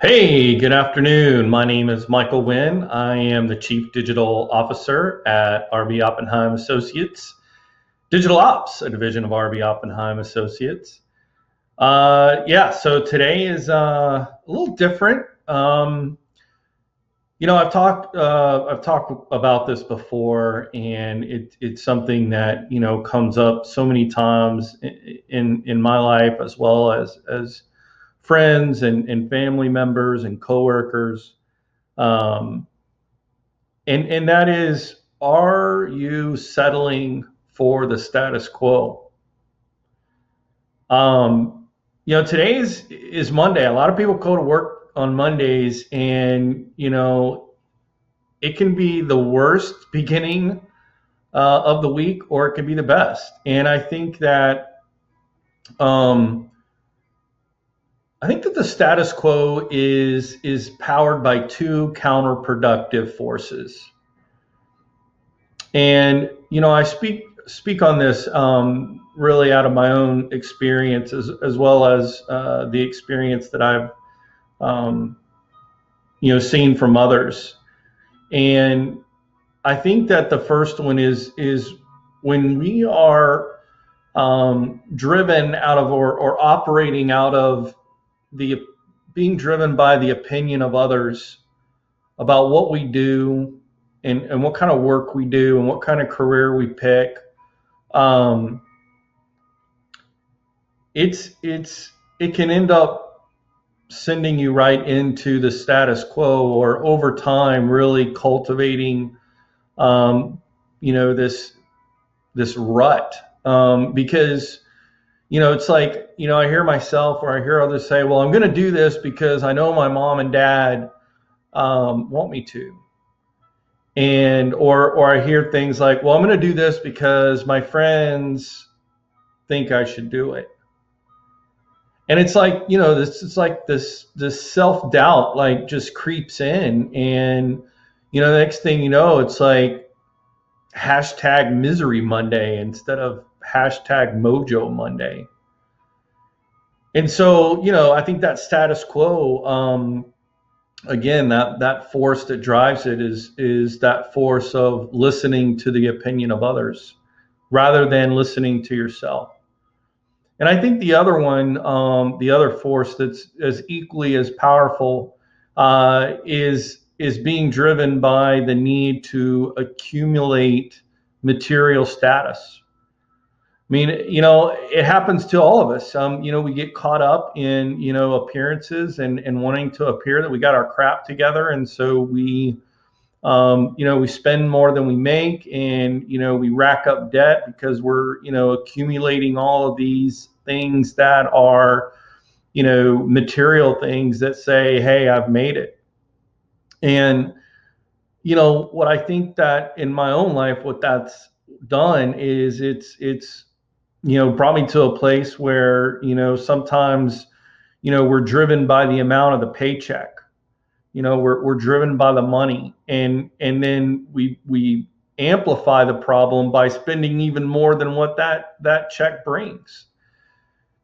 Hey, good afternoon. My name is Michael Wynn. I am the Chief Digital Officer at RB Oppenheim Associates, Digital Ops, a division of RB Oppenheim Associates. So today is a little different. I've talked about this before, and it's something that comes up so many times in my life, as well as friends and family members and coworkers, and that is, are you settling for the status quo? Today is Monday. A lot of people go to work on Mondays, and it can be the worst beginning of the week, or it can be the best. And I think that the status quo is powered by two counterproductive forces. And, I speak on this really out of my own experience, as well as the experience that I've, seen from others. And I think that the first one is when we are driven out of or operating out of being driven by the opinion of others about what we do and what kind of work we do and what kind of career we pick. It can end up sending you right into the status quo, or over time really cultivating, this rut, because it's like, I hear myself or I hear others say, well, I'm going to do this because I know my mom and dad want me to. And or I hear things like, well, I'm going to do this because my friends think I should do it. And it's like, this self-doubt just creeps in. And, the next thing you know, it's like #Misery Monday instead of #Mojo Monday. And so, I think that status quo, again, that force that drives it is that force of listening to the opinion of others rather than listening to yourself. And I think the other one, the other force that's as equally as powerful, is being driven by the need to accumulate material status. I mean, it happens to all of us. We get caught up in, appearances and wanting to appear that we got our crap together. And so we, we spend more than we make, and, we rack up debt because we're, accumulating all of these things that are, material things that say, hey, I've made it. And, what I think that in my own life, what that's done is it's brought me to a place where sometimes we're driven by the amount of the paycheck. We're driven by the money, and then we amplify the problem by spending even more than what that check brings.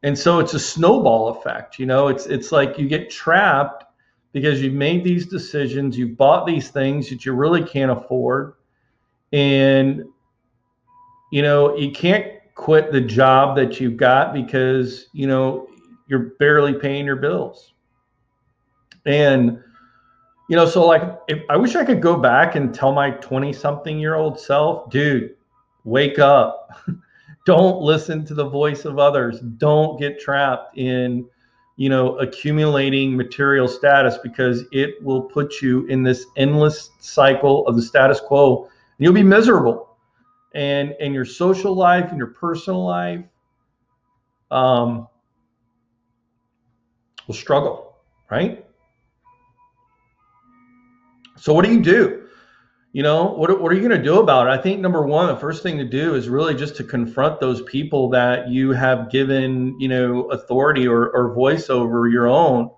And so it's a snowball effect. It's like you get trapped because you've made these decisions, you've bought these things that you really can't afford, and you can't quit the job that you've got because, you're barely paying your bills. And, so I wish I could go back and tell my 20-something-year-old self, dude, wake up. Don't listen to the voice of others. Don't get trapped in, accumulating material status, because it will put you in this endless cycle of the status quo, and you'll be miserable. And your social life and your personal life will struggle, right? So what do you do? What are you going to do about it? I think, number one, the first thing to do is really just to confront those people that you have given, authority or voice over your own.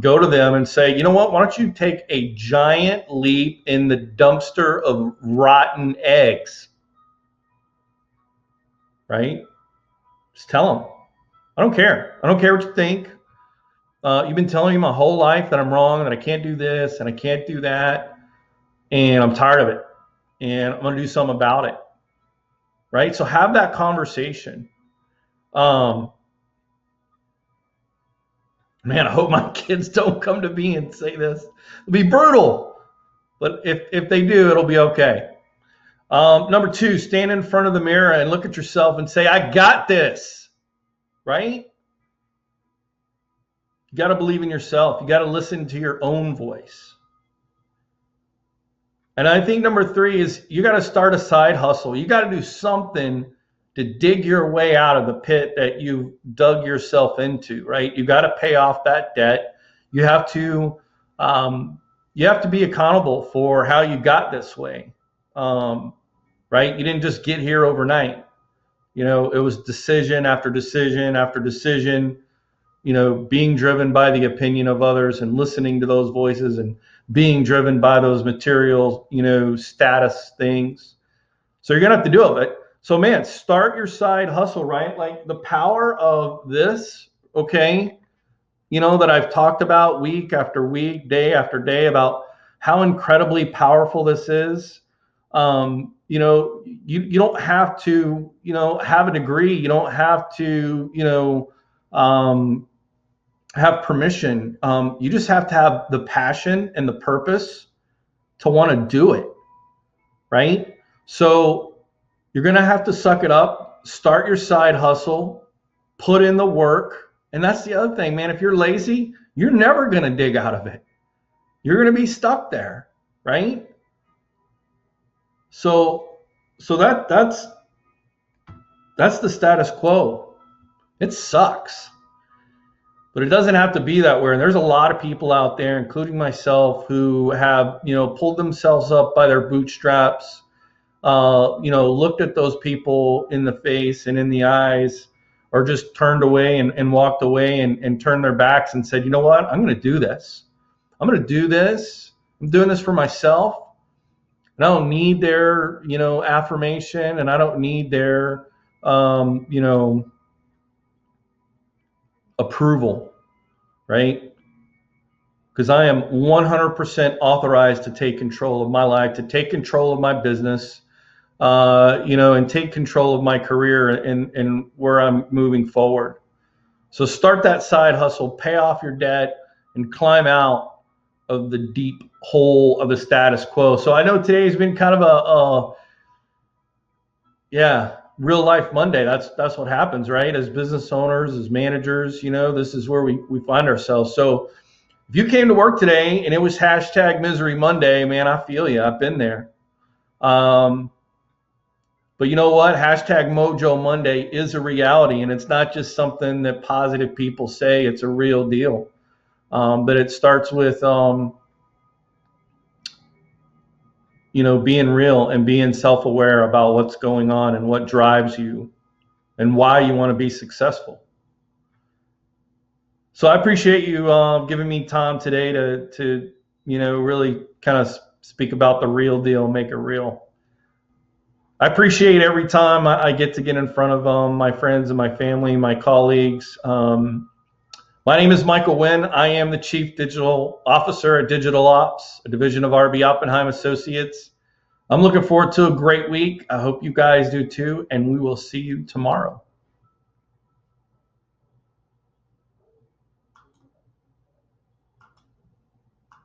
Go to them and say, you know what, why don't you take a giant leap in the dumpster of rotten eggs, right? Just tell them, I don't care. I don't care what you think. You've been telling me my whole life that I'm wrong, that I can't do this and I can't do that, and I'm tired of it, and I'm going to do something about it, right? So have that conversation. Man, I hope my kids don't come to me and say this. It'll be brutal, but if they do, it'll be okay. Number two, stand in front of the mirror and look at yourself and say, I got this, right? You got to believe in yourself. You got to listen to your own voice. And I think number three is you got to start a side hustle. You got to do something to dig your way out of the pit that you dug yourself into, right? You got to pay off that debt. You have to be accountable for how you got this way, right? You didn't just get here overnight. You know, it was decision after decision after decision, you know, being driven by the opinion of others and listening to those voices and being driven by those material, you know, status things. So you're going to have to do it, but so, man, start your side hustle, right? Like the power of this, okay, you know, that I've talked about week after week, day after day about how incredibly powerful this is. You know, you don't have to, you know, have a degree. You don't have to, you know, have permission. You just have to have the passion and the purpose to want to do it, right? So, you're going to have to suck it up, start your side hustle, put in the work. And that's the other thing, man. If you're lazy, you're never going to dig out of it. You're going to be stuck there, right? So that's the status quo. It sucks. But it doesn't have to be that way. And there's a lot of people out there, including myself, who have, you know, pulled themselves up by their bootstraps, you know, looked at those people in the face and in the eyes, or just turned away and walked away and turned their backs and said, you know what, I'm going to do this. I'm going to do this. I'm doing this for myself. And I don't need their, you know, affirmation, and I don't need their, you know, approval, right? Because I am 100% authorized to take control of my life, to take control of my business, you know, and take control of my career and where I'm moving forward. So start that side hustle, pay off your debt, and climb out of the deep hole of the status quo. So I know today's been kind of a real life Monday. That's what happens, right? As business owners, as managers, you know, this is where we find ourselves. So if you came to work today and it was #MiseryMonday, man, I feel you. I've been there. But you know what? #MojoMonday is a reality, and it's not just something that positive people say. It's a real deal. But it starts with, you know, being real and being self-aware about what's going on and what drives you and why you want to be successful. So I appreciate you giving me time today to you know, really kind of speak about the real deal, make it real. I appreciate every time I get to get in front of my friends and my family, my colleagues. My name is Michael Wynn. I am the Chief Digital Officer at Digital Ops, a division of RB Oppenheim Associates. I'm looking forward to a great week. I hope you guys do too, and we will see you tomorrow.